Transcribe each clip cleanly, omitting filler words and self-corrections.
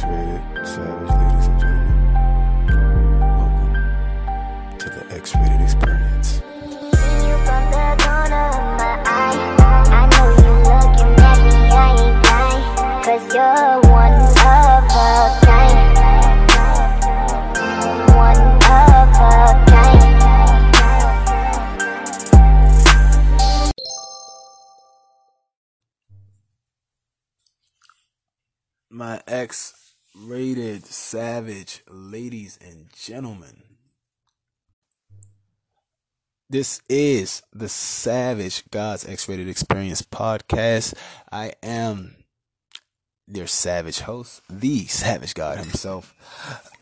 X-Rated Savage, ladies and gentlemen. Welcome to the X-Rated Experience. See you from the corner of my eye. I know you looking at me, I ain't blind, 'cause you're one of a kind. One of a kind. My X-Rated Savage, ladies and gentlemen. This is the Savage God's X-Rated Experience podcast. I am their savage host, the Savage God himself,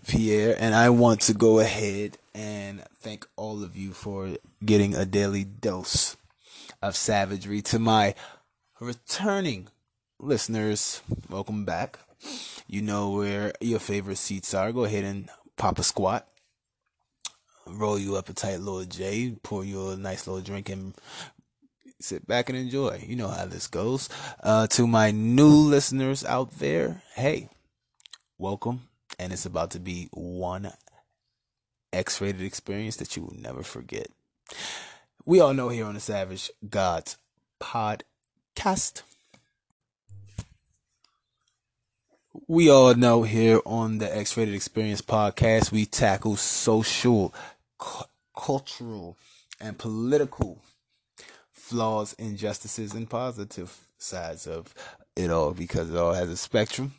Pierre, and I want to go ahead and thank all of you for getting a daily dose of savagery. To my returning listeners, welcome back. You know where your favorite seats are. Go ahead and pop a squat. Roll you up a tight little J. Pour you a nice little drink and sit back and enjoy. You know how this goes. To my new listeners out there, hey, welcome. And it's about to be one X-rated experience that you will never forget. We all know here on the Savage Gods podcast. We all know here on the X-Rated Experience podcast, we tackle social, cultural, and political flaws, injustices, and positive sides of it all, because it all has a spectrum.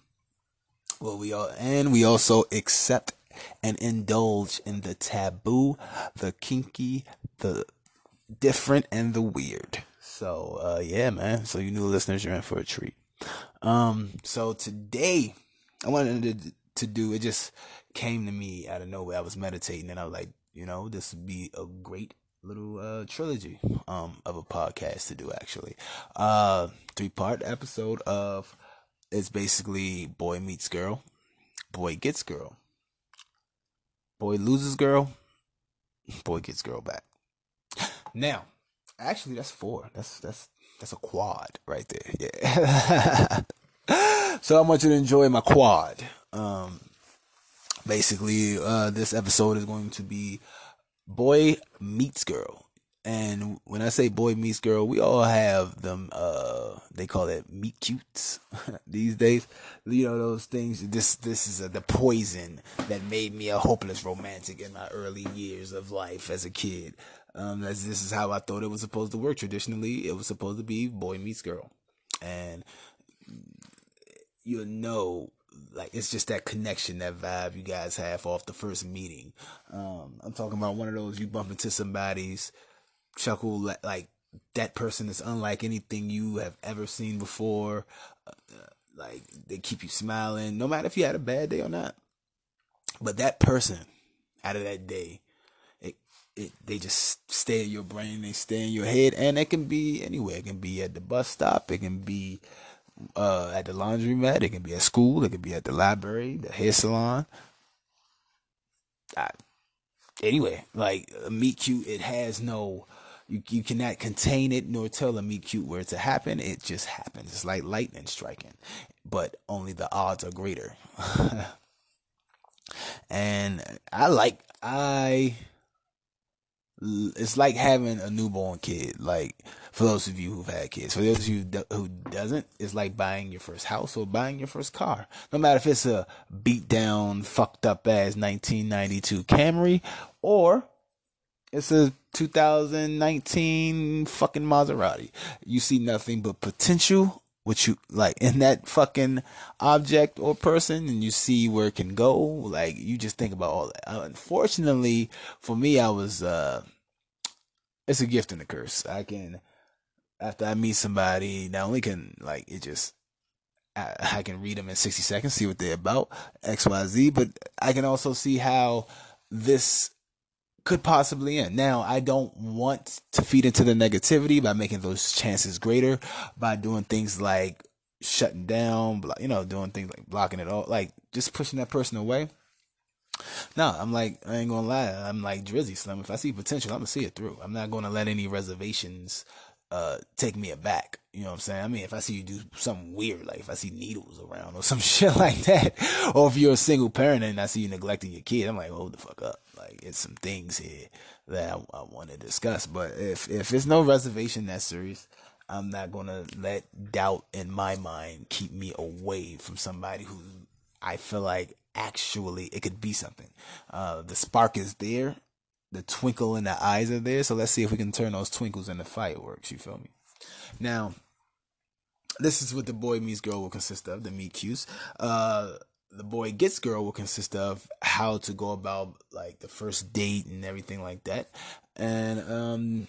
Well, we also accept and indulge in the taboo, the kinky, the different, and the weird. So, yeah, man. So you new listeners, you're in for a treat. So today I wanted to do, it just came to me out of nowhere. I was meditating and I was like, you know, this would be a great little, trilogy, of a podcast to do actually, 3-part episode of, it's basically boy meets girl, boy gets girl, boy loses girl, boy gets girl back. Now, actually that's 4, that's a quad right there. Yeah. So I want you to enjoy my quad. Basically, this episode is going to be boy meets girl. And when I say boy meets girl, we all have them, they call it meet cutes these days. You know, those things, this is the poison that made me a hopeless romantic in my early years of life as a kid. As this is how I thought it was supposed to work. Traditionally, it was supposed to be boy meets girl. And you know, like, it's just that connection, that vibe you guys have off the first meeting. I'm talking about one of those, you bump into somebody's chuckle, like that person is unlike anything you have ever seen before. Like, they keep you smiling, no matter if you had a bad day or not. But that person, out of that day, they just stay in your brain, they stay in your head, and it can be anywhere. It can be at the bus stop, it can be at the laundromat, it can be at school, it can be at the library, the hair salon. Anyway, like a meet cute, it has no, you cannot contain it nor tell a meet cute where to happen. It just happens. It's like lightning striking, but only the odds are greater. And it's like having a newborn kid. Like, for those of you who've had kids, for those of you who doesn't, it's like buying your first house or buying your first car. No matter if it's a beat down, fucked up ass 1992 Camry, or it's a 2019 fucking Maserati. You see nothing but potential, which you like in that fucking object or person, and you see where it can go. Like, you just think about all that. Unfortunately for me, I was, it's a gift and a curse. I can, after I meet somebody, not only can, like, it just, I can read them in 60 seconds, see what they're about, XYZ, but I can also see how this could possibly end. Now, I don't want to feed into the negativity by making those chances greater, by doing things like shutting down, you know, doing things like blocking it all, like just pushing that person away. No, I'm like, I ain't gonna lie, I'm like Drizzy Slim. If I see potential, I'm gonna see it through. I'm not gonna let any reservations take me aback. You know what I'm saying? I mean, if I see you do something weird, like if I see needles around or some shit like that, or if you're a single parent and I see you neglecting your kid, I'm like, hold the fuck up. Like, it's some things here that I want to discuss. But if it's no reservation that serious, I'm not going to let doubt in my mind keep me away from somebody who I feel like actually it could be something. The spark is there. The twinkle in the eyes are there. So let's see if we can turn those twinkles into fireworks. You feel me? Now, this is what the boy meets girl will consist of, the meet cutes. The boy gets girl will consist of how to go about, like, the first date and everything like that. And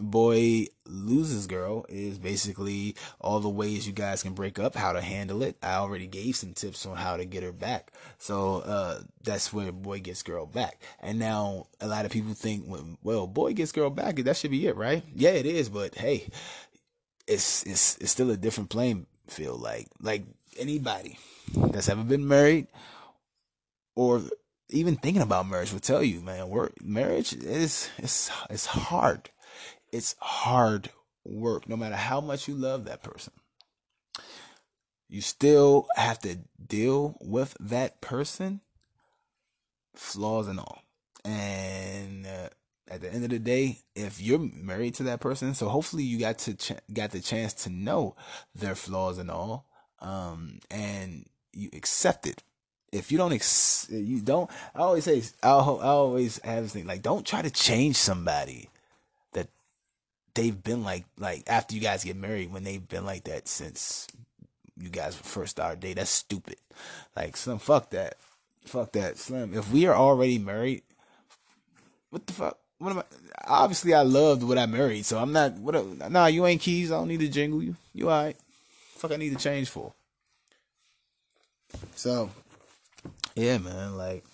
boy loses girl is basically all the ways you guys can break up, how to handle it. I already gave some tips on how to get her back. So that's where boy gets girl back. And now a lot of people think, well, boy gets girl back, that should be it, right? Yeah, it is, but hey, it's still a different playing field. Like anybody that's ever been married or even thinking about marriage will tell you, man, marriage is it's hard. It's hard work. No matter how much you love that person, you still have to deal with that person, flaws and all. And at the end of the day, if you're married to that person, so hopefully you got the chance to know their flaws and all, and you accept it. If you don't, I always say, I always have this thing, like, don't try to change somebody they've been like after you guys get married, when they've been like that since you guys first started dating. That's stupid. Like, Slim, fuck that, Slim. If we are already married, what the fuck? What am I? Obviously, I loved what I married, so I'm not. Nah, you ain't keys. I don't need to jingle you. You all right? Fuck, I need to change for. So, yeah, man. Like,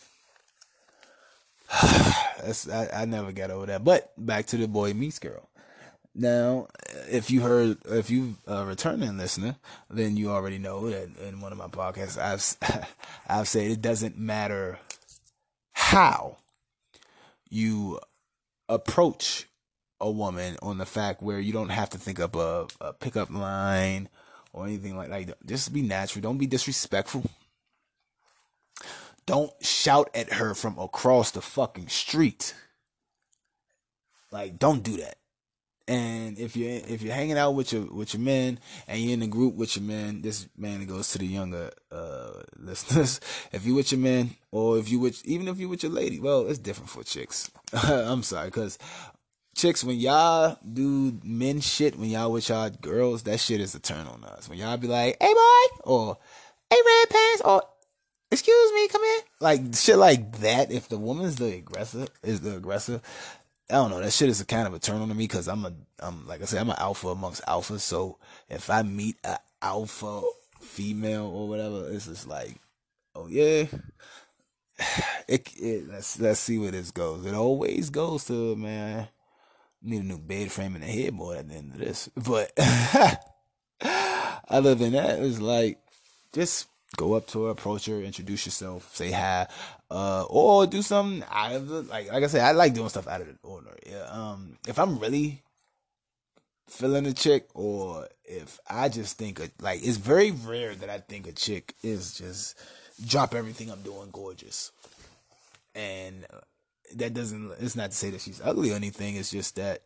that's I never got over that. But back to the boy meets girl. Now, if you a returning listener, then you already know that in one of my podcasts, I've said it doesn't matter how you approach a woman, on the fact where you don't have to think up a pickup line or anything like that. Just be natural. Don't be disrespectful. Don't shout at her from across the fucking street. Like, don't do that. And if you're hanging out with your men and you're in a group with your men, this man goes to the younger listeners. If you with your men, or even if you with your lady, well, it's different for chicks. I'm sorry, cause chicks, when y'all do men shit, when y'all with y'all girls, that shit is a turn on us. When y'all be like, "Hey boy," or "Hey red pants," or "Excuse me, come here," like shit like that. If the woman's the aggressor. I don't know, that shit is a kind of a turn on to me, because like I said, I'm an alpha amongst alphas. So if I meet an alpha female or whatever, it's just like, oh yeah, let's see where this goes. It always goes to, man, I need a new bed frame and a headboard at the end of this. But other than that, it's like, just go up to her, approach her, introduce yourself, say hi, or do something out of the, like I said, I like doing stuff out of the ordinary. Yeah, if I'm really feeling a chick, or if I just think, like, it's very rare that I think a chick is just drop everything I'm doing gorgeous. And it's not to say that she's ugly or anything, it's just that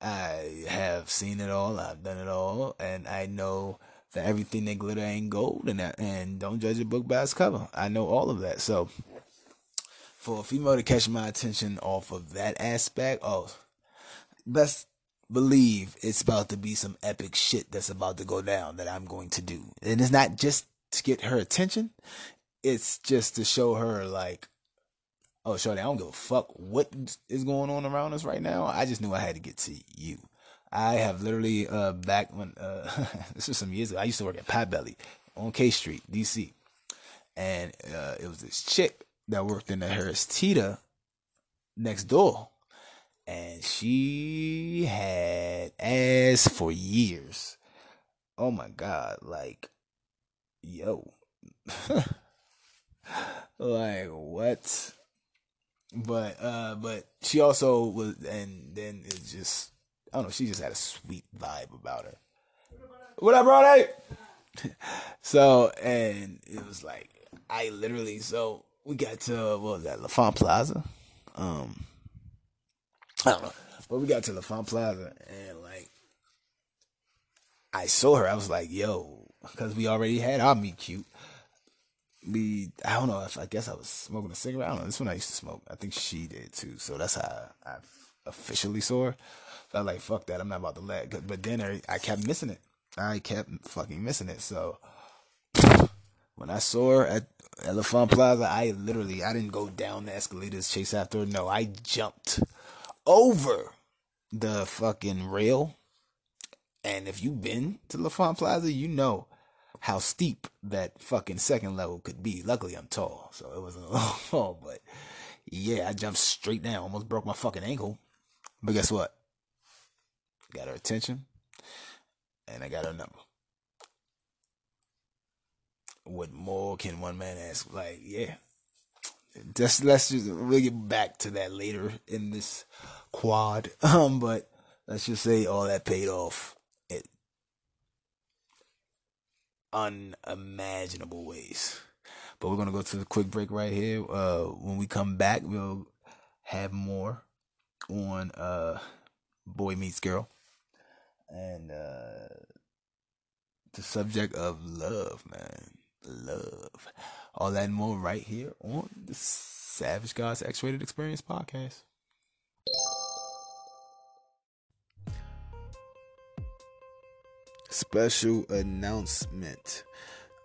I have seen it all, I've done it all, and I know that everything that glitter ain't gold, and don't judge a book by its cover. I know all of that. So for a female to catch my attention off of that aspect, oh, best believe it's about to be some epic shit that's about to go down that I'm going to do. And it's not just to get her attention, it's just to show her, like, oh, shorty, I don't give a fuck what is going on around us right now. I just knew I had to get to you. I have literally, back when, this was some years ago, I used to work at Potbelly on K Street, DC. And it was this chick that worked in the Harris Teeter next door. And she had ass for years. Oh my God, like, yo. Like, what? But she also was, and then it's just, I don't know, she just had a sweet vibe about her. What up, Ronnie? So, and it was like, I literally, so we got to, what was that, Lafont Plaza? I don't know, but we got to Lafont Plaza, and like, I saw her, I was like, yo, because we already had our meet cute. I don't know, if I guess I was smoking a cigarette. I don't know, this one I used to smoke. I think she did too, so that's how I officially saw her. So I was like, fuck that, I'm not about to let, but then I kept missing it. I kept fucking missing it. So when I saw her at Lafont Plaza, I didn't go down the escalators, chase after her. No, I jumped over the fucking rail. And if you've been to Lafont Plaza, you know how steep that fucking second level could be. Luckily, I'm tall, so it wasn't a long fall. But yeah, I jumped straight down, almost broke my fucking ankle. But guess what? Got her attention. And I got her number. What more can one man ask? Like, yeah. We'll get back to that later in this quad. But let's just say all that paid off in unimaginable ways. But we're going to go to the quick break right here. When we come back, we'll have more on Boy Meets Girl. And the subject of love, man. Love. All that and more right here on the Savage God's X-Rated Experience podcast. Special announcement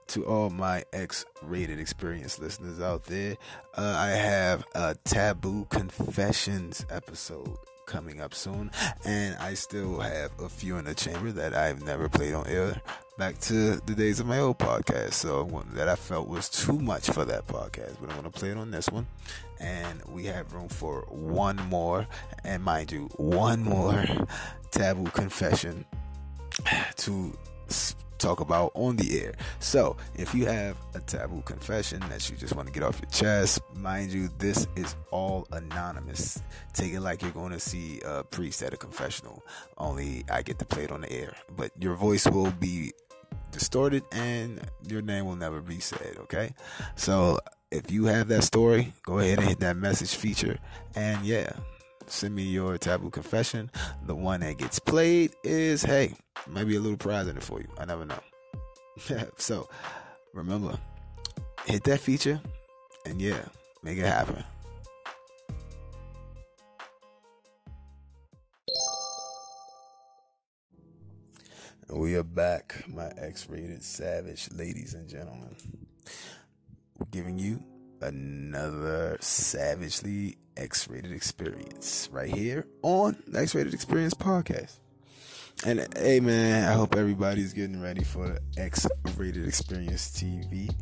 to all my X-Rated Experience listeners out there. I have a Taboo Confessions episode coming up soon, and I still have a few in the chamber that I've never played on air back to the days of my old podcast, so one that I felt was too much for that podcast, but I'm going to play it on this one, and we have room for one more, and mind you, one more Taboo Confession to talk about on the air. So if you have a taboo confession that you just want to get off your chest, mind you, this is all anonymous. Take it like you're going to see a priest at a confessional, only I get to play it on the air, but your voice will be distorted and your name will never be said. Okay, so if you have that story, go ahead and hit that message feature, and yeah, send me your taboo confession. The one that gets played is, hey, maybe a little prize in it for you. I never know. So remember, hit that feature and yeah, make it happen. We are back, my X-Rated Savage ladies and gentlemen. We're giving you another savagely X-Rated Experience right here on the X-Rated Experience podcast. And hey man, I hope everybody's getting ready for the X-Rated Experience TV.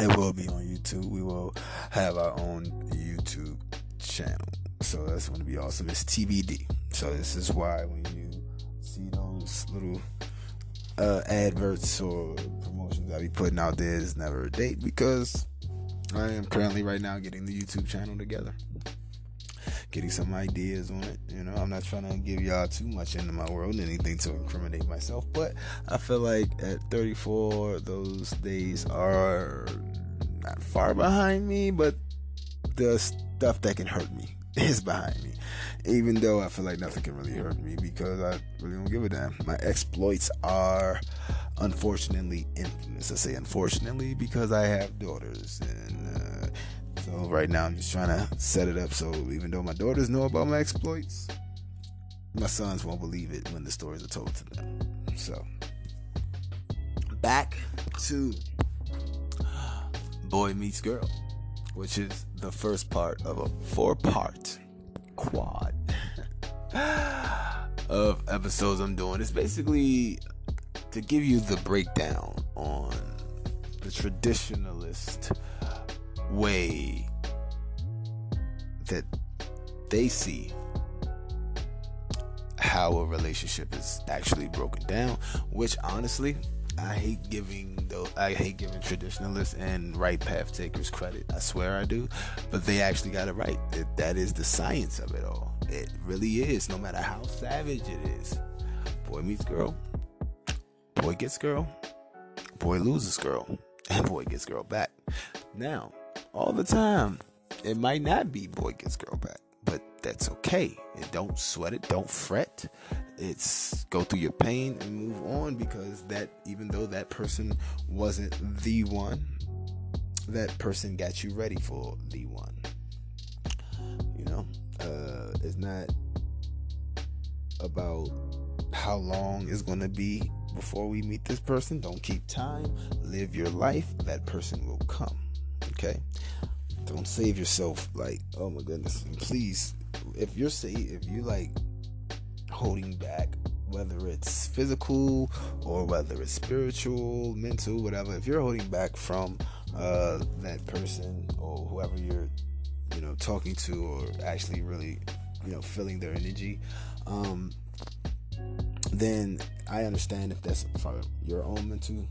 It will be on YouTube. We will have our own YouTube channel, so that's going to be awesome. It's TBD. So this is why when you see those little adverts or promotions I be putting out there, there's never a date, because I am currently right now getting the YouTube channel together, getting some ideas on it. You know, I'm not trying to give y'all too much into my world, anything to incriminate myself, but I feel like at 34, those days are not far behind me, but the stuff that can hurt me is behind me, even though I feel like nothing can really hurt me, because I really don't give a damn. My exploits are unfortunately infamous. I say unfortunately because I have daughters, and so right now I'm just trying to set it up so even though my daughters know about my exploits, my sons won't believe it when the stories are told to them. So back to Boy Meets Girl, which is the first part of a 4-part quad of episodes I'm doing. It's basically to give you the breakdown on the traditionalist way that they see how a relationship is actually broken down, which honestly I hate giving traditionalists and right path takers credit. I swear I do, but they actually got it right. That is the science of it all. It really is, no matter how savage it is. Boy meets girl, boy gets girl, boy loses girl, and boy gets girl back. Now, all the time, it might not be boy gets girl back, but that's okay. And don't sweat it, don't fret. It's go through your pain and move on, because that, even though that person wasn't the one, that person got you ready for the one. You know, it's not about how long it's going to be before we meet this person. Don't keep time. Live your life. That person will come. Okay? Don't save yourself like, oh my goodness. And please, if you like holding back, whether it's physical or whether it's spiritual, mental, whatever, if you're holding back from that person or whoever you're, you know, talking to, or actually really, you know, feeling their energy, then I understand if that's from your own mental,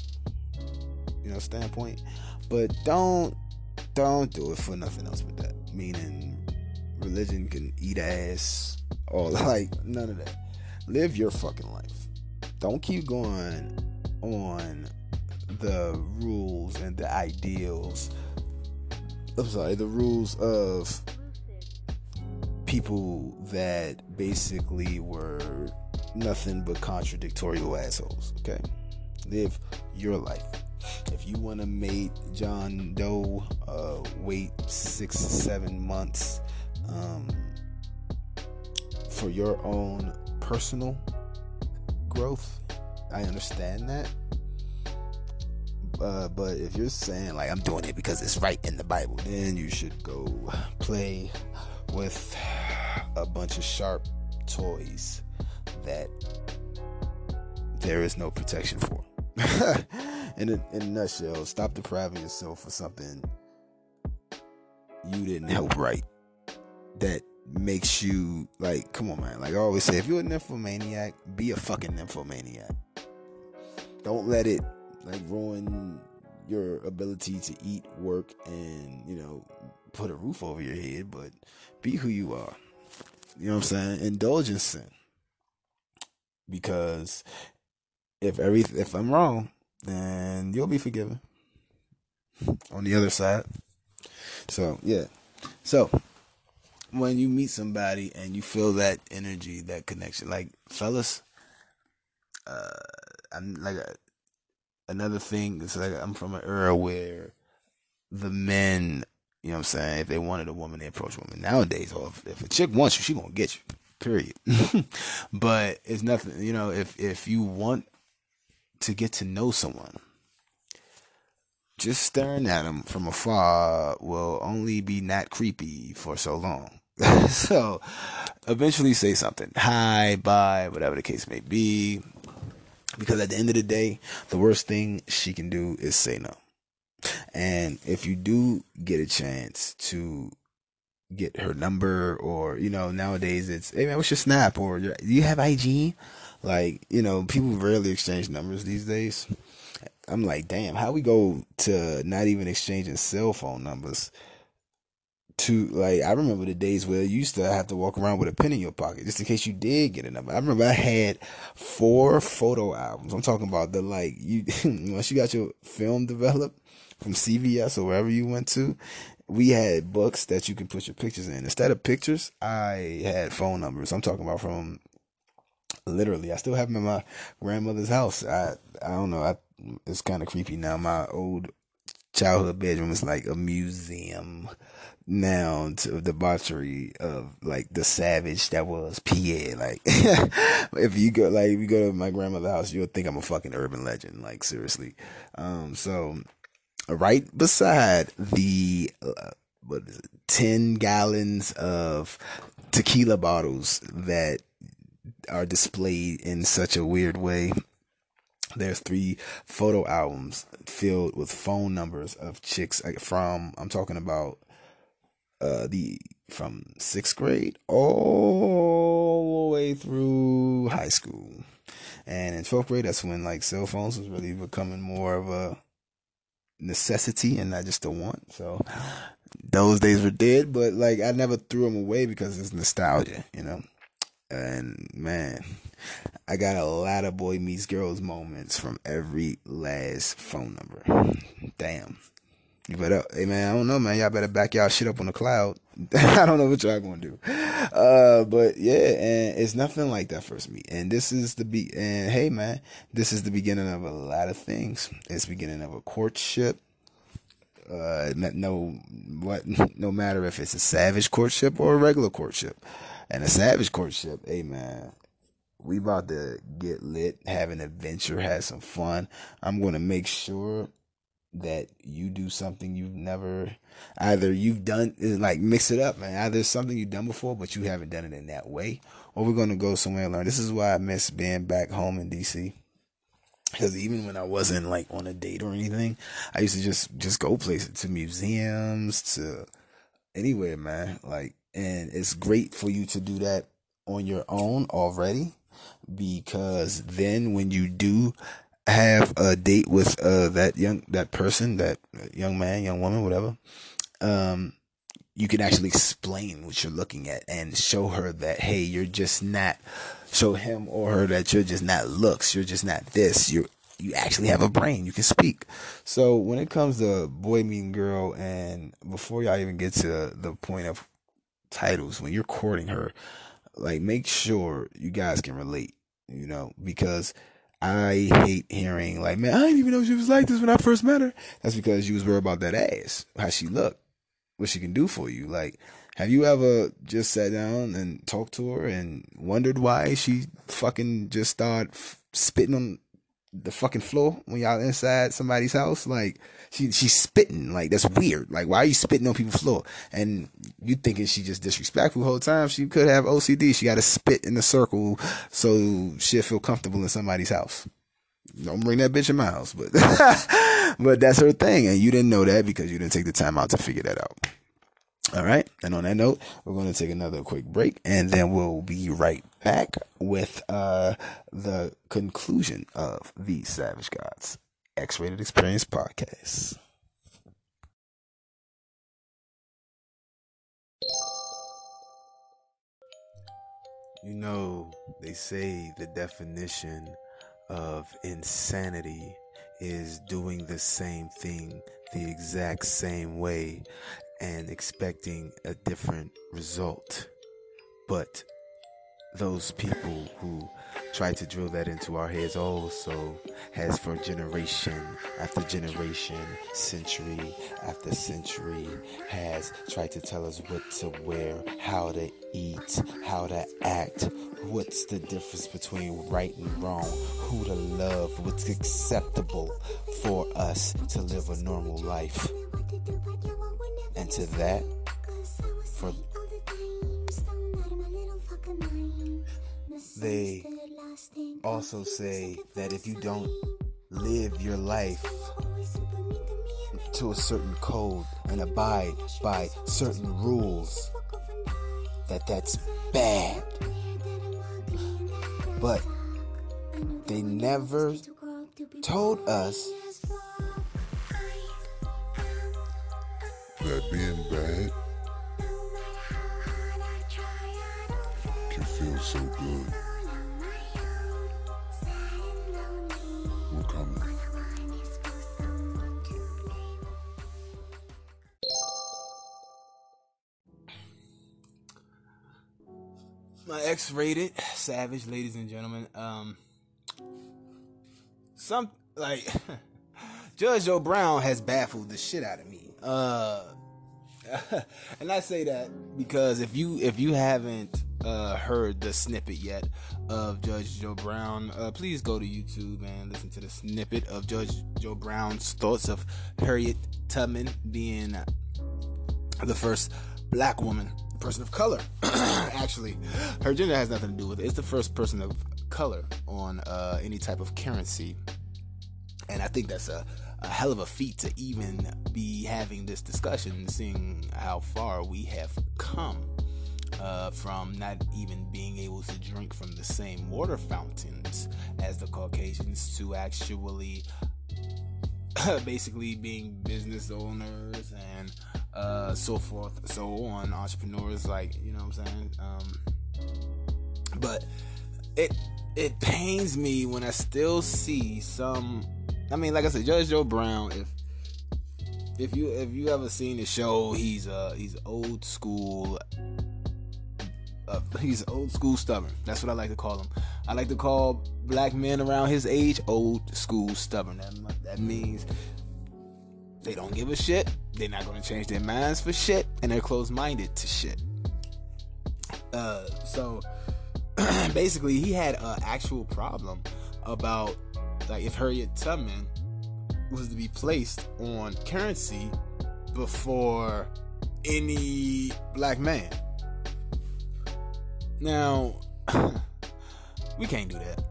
you know, standpoint, but don't do it for nothing else but that. Meaning, religion can eat ass, or like, none of that. Live your fucking life. Don't keep going on the rules and the ideals. I'm sorry, the rules of people that basically were nothing but contradictory assholes. Okay? Live your life. If you want to mate John Doe, wait 6 to 7 months for your own personal growth. I understand that. But if you're saying, like, I'm doing it because it's right in the Bible, then you should go play with a bunch of sharp toys that there is no protection for. In a nutshell, stop depriving yourself for something you didn't help right. That makes you, like, come on, man. Like I always say, if you're a nymphomaniac, be a fucking nymphomaniac. Don't let it, like, ruin your ability to eat, work, and, you know, put a roof over your head, but be who you are. You know what I'm saying? Indulge in sin. Because if I'm wrong, then you'll be forgiven on the other side. So, yeah. So, when you meet somebody and you feel that energy, that connection, like, fellas, I'm like, another thing is, like, I'm from an era where the men, you know what I'm saying, if they wanted a woman, they approach women. Nowadays, or if a chick wants you, she gonna get you. Period. But it's nothing, you know, if you want to get to know someone, just staring at them from afar will only be not creepy for so long. So eventually say something. Hi, bye, whatever the case may be. Because at the end of the day, the worst thing she can do is say no. And if you do get a chance to get her number, or, you know, nowadays it's, hey man, what's your Snap? Or do you have IG? Like, you know, people rarely exchange numbers these days. I'm like, damn, how we go to not even exchanging cell phone numbers to, like, I remember the days where you used to have to walk around with a pen in your pocket just in case you did get a number. I remember I had 4 photo albums. I'm talking about the, like, you once you got your film developed from CVS or wherever you went to, we had books that you could put your pictures in. Instead of pictures, I had phone numbers. I'm talking about from, literally, I still have them in my grandmother's house. I don't know. It's kind of creepy now. My old childhood bedroom is like a museum now of debauchery, of like the savage that was Pierre. Like, if you go to my grandmother's house, you'll think I'm a fucking urban legend. Like, seriously. So, right beside the 10 gallons of tequila bottles that are displayed in such a weird way, there's 3 photo albums filled with phone numbers of chicks from, I'm talking about the from 6th grade all the way through high school. And in 12th grade, that's when like cell phones was really becoming more of a necessity and not just a want. So those days were dead, but like I never threw them away because it's nostalgia, you know. And man, I got a lot of boy meets girls moments from every last phone number. Damn. You better, hey man, I don't know, man. Y'all better back y'all shit up on the cloud. I don't know what y'all gonna do. But yeah, and it's nothing like that first meet. And this is the and hey man, this is the beginning of a lot of things. It's the beginning of a courtship. No matter if it's a savage courtship or a regular courtship. And a savage courtship, hey man, we about to get lit, have an adventure, have some fun. I'm gonna make sure that you do something you've never, either you've done, like mix it up, man. Either something you've done before, but you haven't done it in that way, or we're gonna go somewhere and learn. This is why I miss being back home in DC, because even when I wasn't like on a date or anything, I used to just go places, to museums, to anywhere, man. Like, and it's great for you to do that on your own already, because then when you do have a date with that young man, young woman, whatever, you can actually explain what you're looking at and show her that, hey, you're just not, show him or her that you're just not looks, you're just not this, you actually have a brain, you can speak. So when it comes to boy meeting girl, and before y'all even get to the point of titles, when you're courting her, like, make sure you guys can relate, you know, because I hate hearing, like, man, I didn't even know she was like this when I first met her. That's because you was worried about that ass, how she looked, what she can do for you. Like, have you ever just sat down and talked to her and wondered why she fucking just started spitting on the fucking floor when y'all inside somebody's house? Like, she's spitting. Like, that's weird. Like, why are you spitting on people's floor? And you thinking she just disrespectful the whole time. She could have OCD. She got to spit in a circle so she'll feel comfortable in somebody's house. Don't bring that bitch in my house, but but that's her thing, and you didn't know that because you didn't take the time out to figure that out. All right, and on that note, we're going to take another quick break, and then we'll be right back with the conclusion of the Savage Gods X-Rated Experience Podcast. You know, they say the definition of insanity is doing the same thing the exact same way and expecting a different result. But those people who try to drill that into our heads also has, for generation after generation, century after century, has tried to tell us what to wear, how to eat, how to act, what's the difference between right and wrong, who to love, what's acceptable for us to live a normal life. And to that, for they also say that if you don't live your life to a certain code and abide by certain rules, that's bad. But they never told us that being bad can feel so good. We're coming. My X-rated savage, ladies and gentlemen. Judge Joe Brown has baffled the shit out of me. And I say that because if you haven't heard the snippet yet of Judge Joe Brown, please go to YouTube and listen to the snippet of Judge Joe Brown's thoughts of Harriet Tubman being the first black woman, person of color. Actually, her gender has nothing to do with it. It's the first person of color on any type of currency. And I think that's a a hell of a feat to even be having this discussion, seeing how far we have come from not even being able to drink from the same water fountains as the Caucasians to actually basically being business owners and so forth, so on, entrepreneurs, like, you know what I'm saying? But it pains me when I still see some. I mean, like I said, Judge Joe Brown. If you ever seen the show, he's old school. He's old school stubborn. That's what I like to call him. I like to call black men around his age old school stubborn. That means they don't give a shit. They're not going to change their minds for shit, and they're closed-minded to shit. So basically, he had an actual problem about, like, if Harriet Tubman was to be placed on Currency before any black man. Now, we can't do that.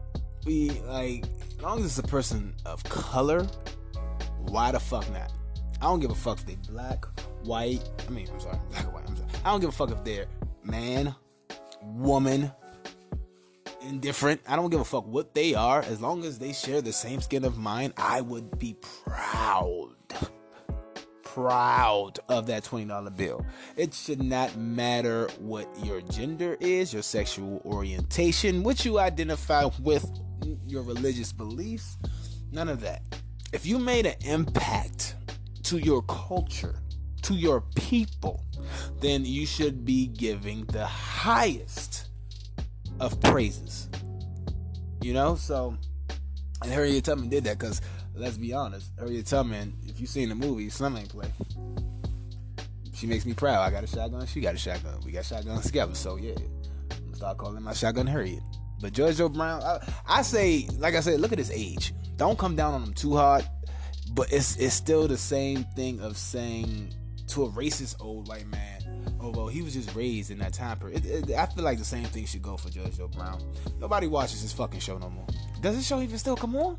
We, like, as long as it's a person of color, why the fuck not? I don't give a fuck if they black, white, black or white, I don't give a fuck if they're man, woman, indifferent. I don't give a fuck what they are. As long as they share the same skin of mine, I would be proud of that $20 bill. It should not matter what your gender is, your sexual orientation, what you identify with, your religious beliefs, none of that. If you made an impact to your culture, to your people, then you should be giving the highest of praises. You know, so, and Harriet Tubman did that, because let's be honest, Harriet Tubman, if you've seen the movie, Slim Ain't Play, she makes me proud. I got a shotgun, she got a shotgun, we got shotguns together, so yeah, I'm gonna start calling my shotgun Harriet. But Judge Joe Brown, I say, like I said, look at his age. Don't come down on him too hard, but it's still the same thing of saying to a racist old white man, oh, well, he was just raised in that time period. I feel like the same thing should go for Judge Joe Brown. Nobody watches his fucking show no more. Does his show even still come on?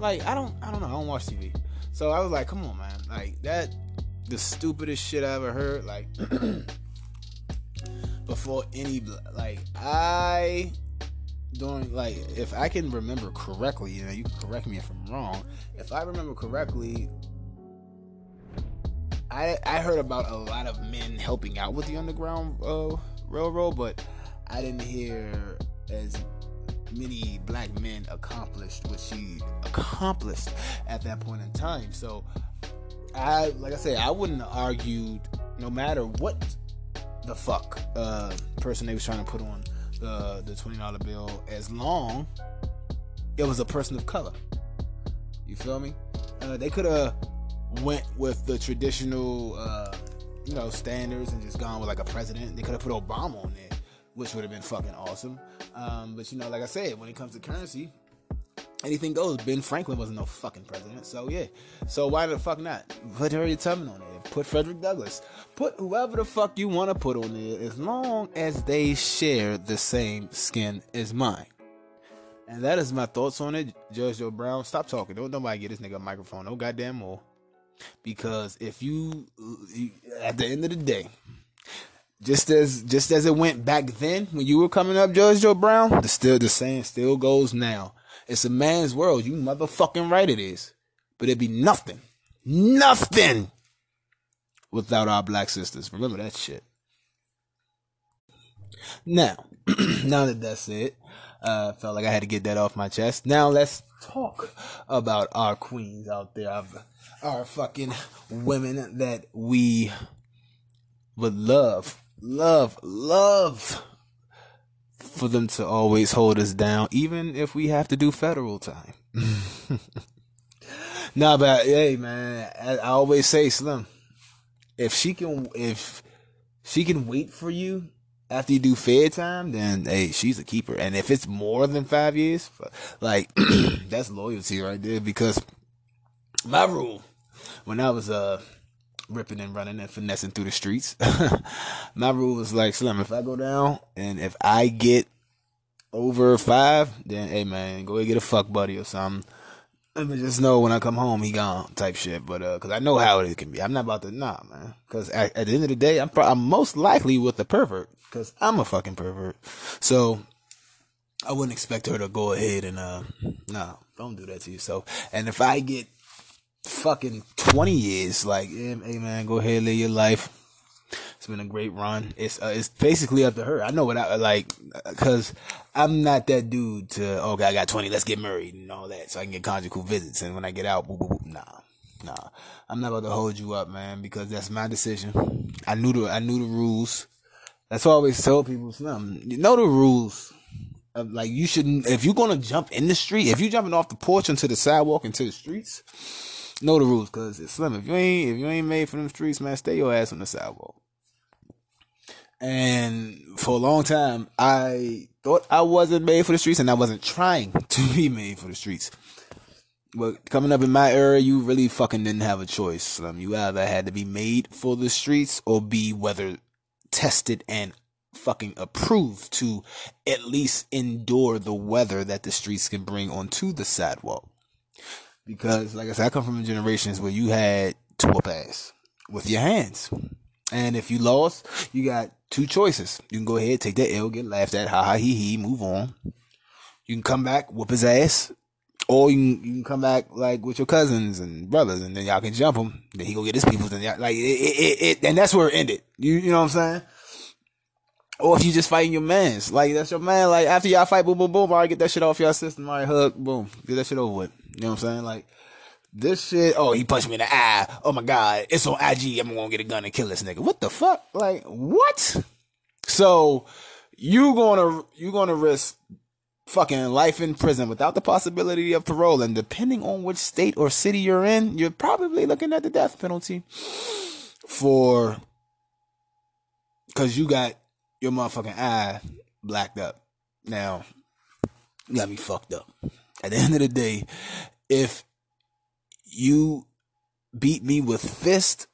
Like, I don't know. I don't watch TV. So I was like, come on, man. Like, that, the stupidest shit I ever heard. Like, before any, like, if I can remember correctly, you know, you can correct me if I'm wrong. If I remember correctly, I heard about a lot of men helping out with the Underground Railroad, but I didn't hear as many black men accomplished what she accomplished at that point in time. So, I wouldn't have argued, no matter what the fuck person they was trying to put on the $20 bill, as long it was a person of color. You feel me? They could have went with the traditional standards and just gone with like a president. They could have put Obama on there, which would have been fucking awesome. But you know, like I said, when it comes to Currency, anything goes. Ben Franklin wasn't no fucking president, so yeah. So why the fuck not? Put Harriet Tubman on there. Put Frederick Douglass. Put whoever the fuck you want to put on there, as long as they share the same skin as mine. And that is my thoughts on it. Judge Joe Brown, stop talking. Don't nobody get this nigga a microphone. No goddamn more. Because if you, at the end of the day, just as it went back then when you were coming up, Judge Joe Brown, the saying still goes now. It's a man's world. You motherfucking right it is. But it'd be nothing without our black sisters. Remember that shit. Now, now that that's it, felt like I had to get that off my chest. Now let's talk about our queens out there, our fucking women that we would love for them to always hold us down, even if we have to do federal time. Nah, but hey, man, I always say, Slim, if she can wait for you after you do fed time, then hey, she's a keeper. And if it's more than 5 years, like, that's loyalty right there. Because my rule, when I was ripping and running and finessing through the streets, my rule was like, Slim, if I go down and if I get over 5, then hey, man, go and get a fuck buddy or something. Let me just know when I come home, he gone type shit. But cause I know how it can be. I'm not about to man. Cause at the end of the day, I'm most likely with the pervert. Cause I'm a fucking pervert. So I wouldn't expect her to go ahead and no, don't do that to yourself. And if I get fucking 20 years, like, yeah, hey man, go ahead, live your life. It's been a great run. It's basically up to her. I know what I like, cause I'm not that dude to okay, I got 20, let's get married and all that, so I can get conjugal visits. And when I get out, boop, boop, boop. Nah, I'm not about to hold you up, man, because that's my decision. I knew the rules. That's why I always tell people, you know the rules. Like you shouldn't, if you're gonna jump in the street, if you're jumping off the porch into the sidewalk into the streets, know the rules, cause it's slim. If you ain't made for them streets, man, stay your ass on the sidewalk. And for a long time, I thought I wasn't made for the streets, and I wasn't trying to be made for the streets. But coming up in my era, you really fucking didn't have a choice, Slim. You either had to be made for the streets or be weather tested and fucking approved to at least endure the weather that the streets can bring onto the sidewalk. Because, like I said, I come from generations where you had to whoop ass with your hands. And if you lost, you got two choices. You can go ahead, take that L, get laughed at, ha ha he he, move on. You can come back, whoop his ass, or you can come back like with your cousins and brothers, and then y'all can jump him. Then he go get his people, then y'all, like it, and that's where it ended. You know what I'm saying? Or if you just fighting your mans, like that's your man. Like after y'all fight, boom boom boom, all right, get that shit off y'all system, all right, hug, boom, get that shit over with. You know what I'm saying? Like. This shit, oh, he punched me in the eye. Oh, my God. It's on IG. I'm going to get a gun and kill this nigga. What the fuck? Like, what? So, you're gonna risk fucking life in prison without the possibility of parole. And depending on which state or city you're in, you're probably looking at the death penalty because you got your motherfucking eye blacked up. Now, you got me fucked up. At the end of the day, if you beat me with fist,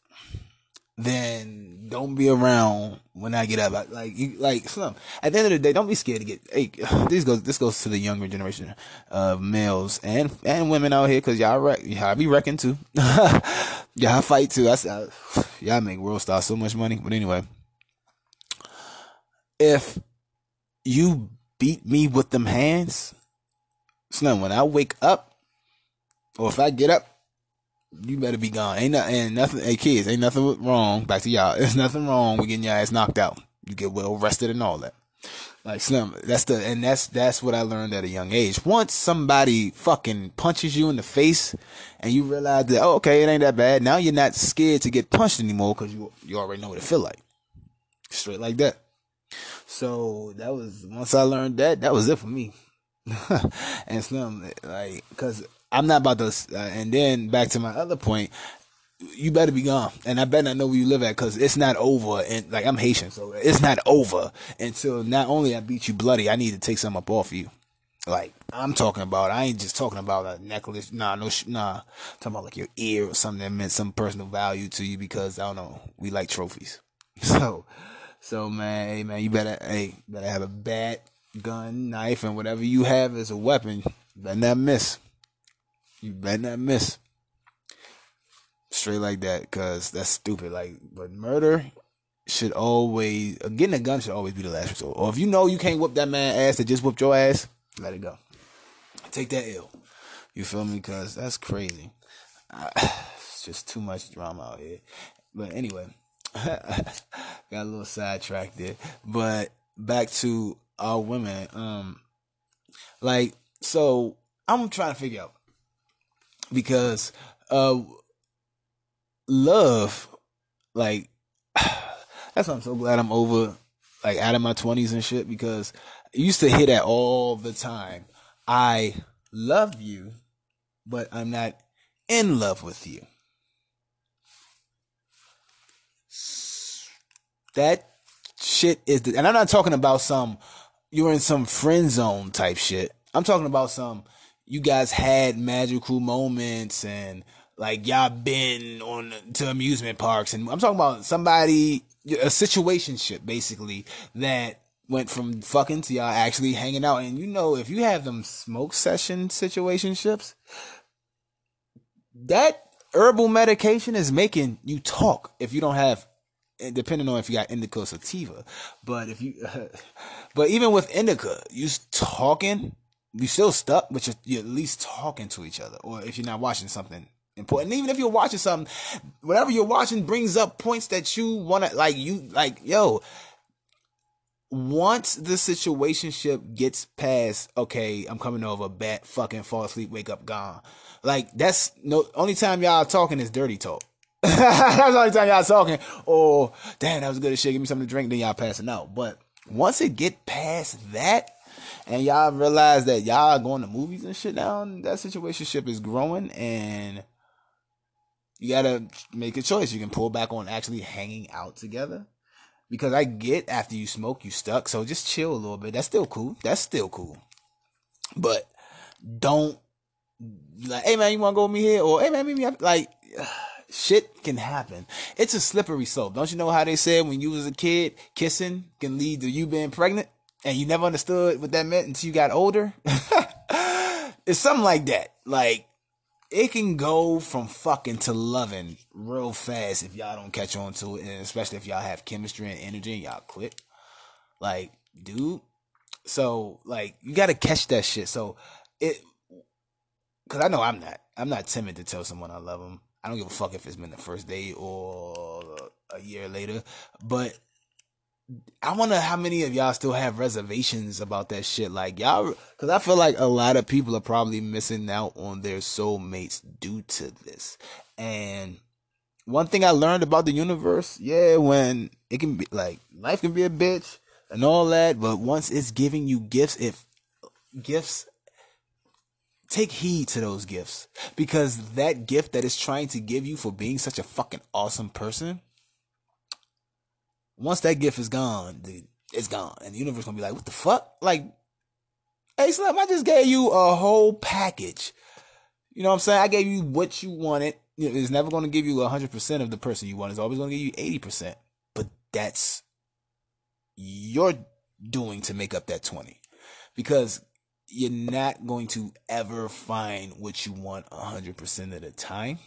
then don't be around when I get up. Like Slim. At the end of the day, don't be scared to get. Hey, this goes to the younger generation of males and women out here, cause y'all be wrecking too. Y'all fight too. Y'all make world stars so much money. But anyway, if you beat me with them hands, Slim, when I wake up or if I get up, you better be gone. Hey kids, ain't nothing wrong. Back to y'all. There's nothing wrong with getting your ass knocked out. You get well rested and all that. Like Slim, that's what I learned at a young age. Once somebody fucking punches you in the face and you realize that, oh, okay, it ain't that bad. Now you're not scared to get punched anymore because you already know what it feel like. Straight like that. So that was, once I learned that was it for me. And Slim, like, cause I'm not about to, and then back to my other point, you better be gone. And I better not know where you live at, because it's not over. And like, I'm Haitian, so it's not over until not only I beat you bloody, I need to take something up off you. Like, I'm talking about, I ain't just talking about a necklace. Nah. I'm talking about like your ear or something that meant some personal value to you, because I don't know, we like trophies. So man, hey man, you better have a bat, gun, knife, and whatever you have as a weapon. You better not miss. Straight like that, cause that's stupid. Like, but murder should always, getting a gun should always be the last resort. Or if you know you can't whoop that man's ass that just whooped your ass, let it go. Take that L. You feel me? Cause that's crazy. It's just too much drama out here. But anyway, got a little sidetracked there. But back to our women. Like, so I'm trying to figure out. Because love, like, that's why I'm so glad I'm over, like, out of my 20s and shit, because I used to hear that all the time. I love you, but I'm not in love with you. That shit is and I'm not talking about some, you're in some friend zone type shit. I'm talking about some, you guys had magical moments and like y'all been on to amusement parks. And I'm talking about somebody, a situationship basically that went from fucking to y'all actually hanging out. And you know, if you have them smoke session situationships, that herbal medication is making you talk if you don't have, depending on if you got indica or sativa. But if you, but even with indica, you talking, you still stuck, but you're at least talking to each other. Or if you're not watching something important, and even if you're watching something, whatever you're watching brings up points that you want to, like, once the situationship gets past, okay, I'm coming over, bat, fucking fall asleep, wake up, gone. Like, that's no, only time y'all talking is dirty talk. That's the only time y'all talking. Or, damn, that was good as shit, give me something to drink, then y'all passing out. But once it get past that, and y'all realize that y'all are going to movies and shit now, that situationship is growing, and you gotta make a choice. You can pull back on actually hanging out together. Because I get after you smoke, you stuck. So just chill a little bit. That's still cool. But don't, like, hey man, you want to go with me here? Or hey man, meet me up. Like, shit can happen. It's a slippery slope. Don't you know how they said when you was a kid, kissing can lead to you being pregnant? And you never understood what that meant until you got older? It's something like that. Like, it can go from fucking to loving real fast if y'all don't catch on to it, and especially if y'all have chemistry and energy and y'all click. Like, dude, so, like, you gotta catch that shit. So, cause I know I'm not timid to tell someone I love them. I don't give a fuck if it's been the first date or a year later, but I wonder how many of y'all still have reservations about that shit. Like, y'all, because I feel like a lot of people are probably missing out on their soulmates due to this. And one thing I learned about the universe, when it can be like, life can be a bitch and all that, but once it's giving you gifts, take heed to those gifts, because that gift that it's trying to give you for being such a fucking awesome person, once that gift is gone, dude, it's gone. And the universe gonna be like, what the fuck? Like, hey, Slim, I just gave you a whole package. You know what I'm saying? I gave you what you wanted. It's never gonna give you 100% of the person you want. It's always gonna give you 80%. But that's your doing to make up that 20. Because you're not going to ever find what you want 100% of the time.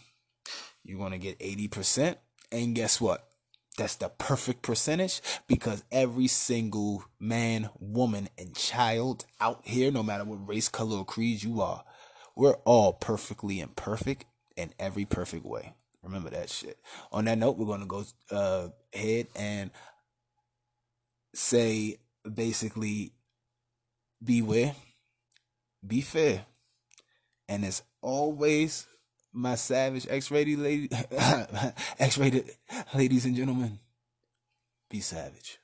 You're gonna get 80%. And guess what? That's the perfect percentage, because every single man, woman, and child out here, no matter what race, color, or creed you are, we're all perfectly imperfect in every perfect way. Remember that shit. On that note, we're going to go ahead and say, basically, beware, be fair. And as always, my savage X-rated ladies and gentlemen, be savage.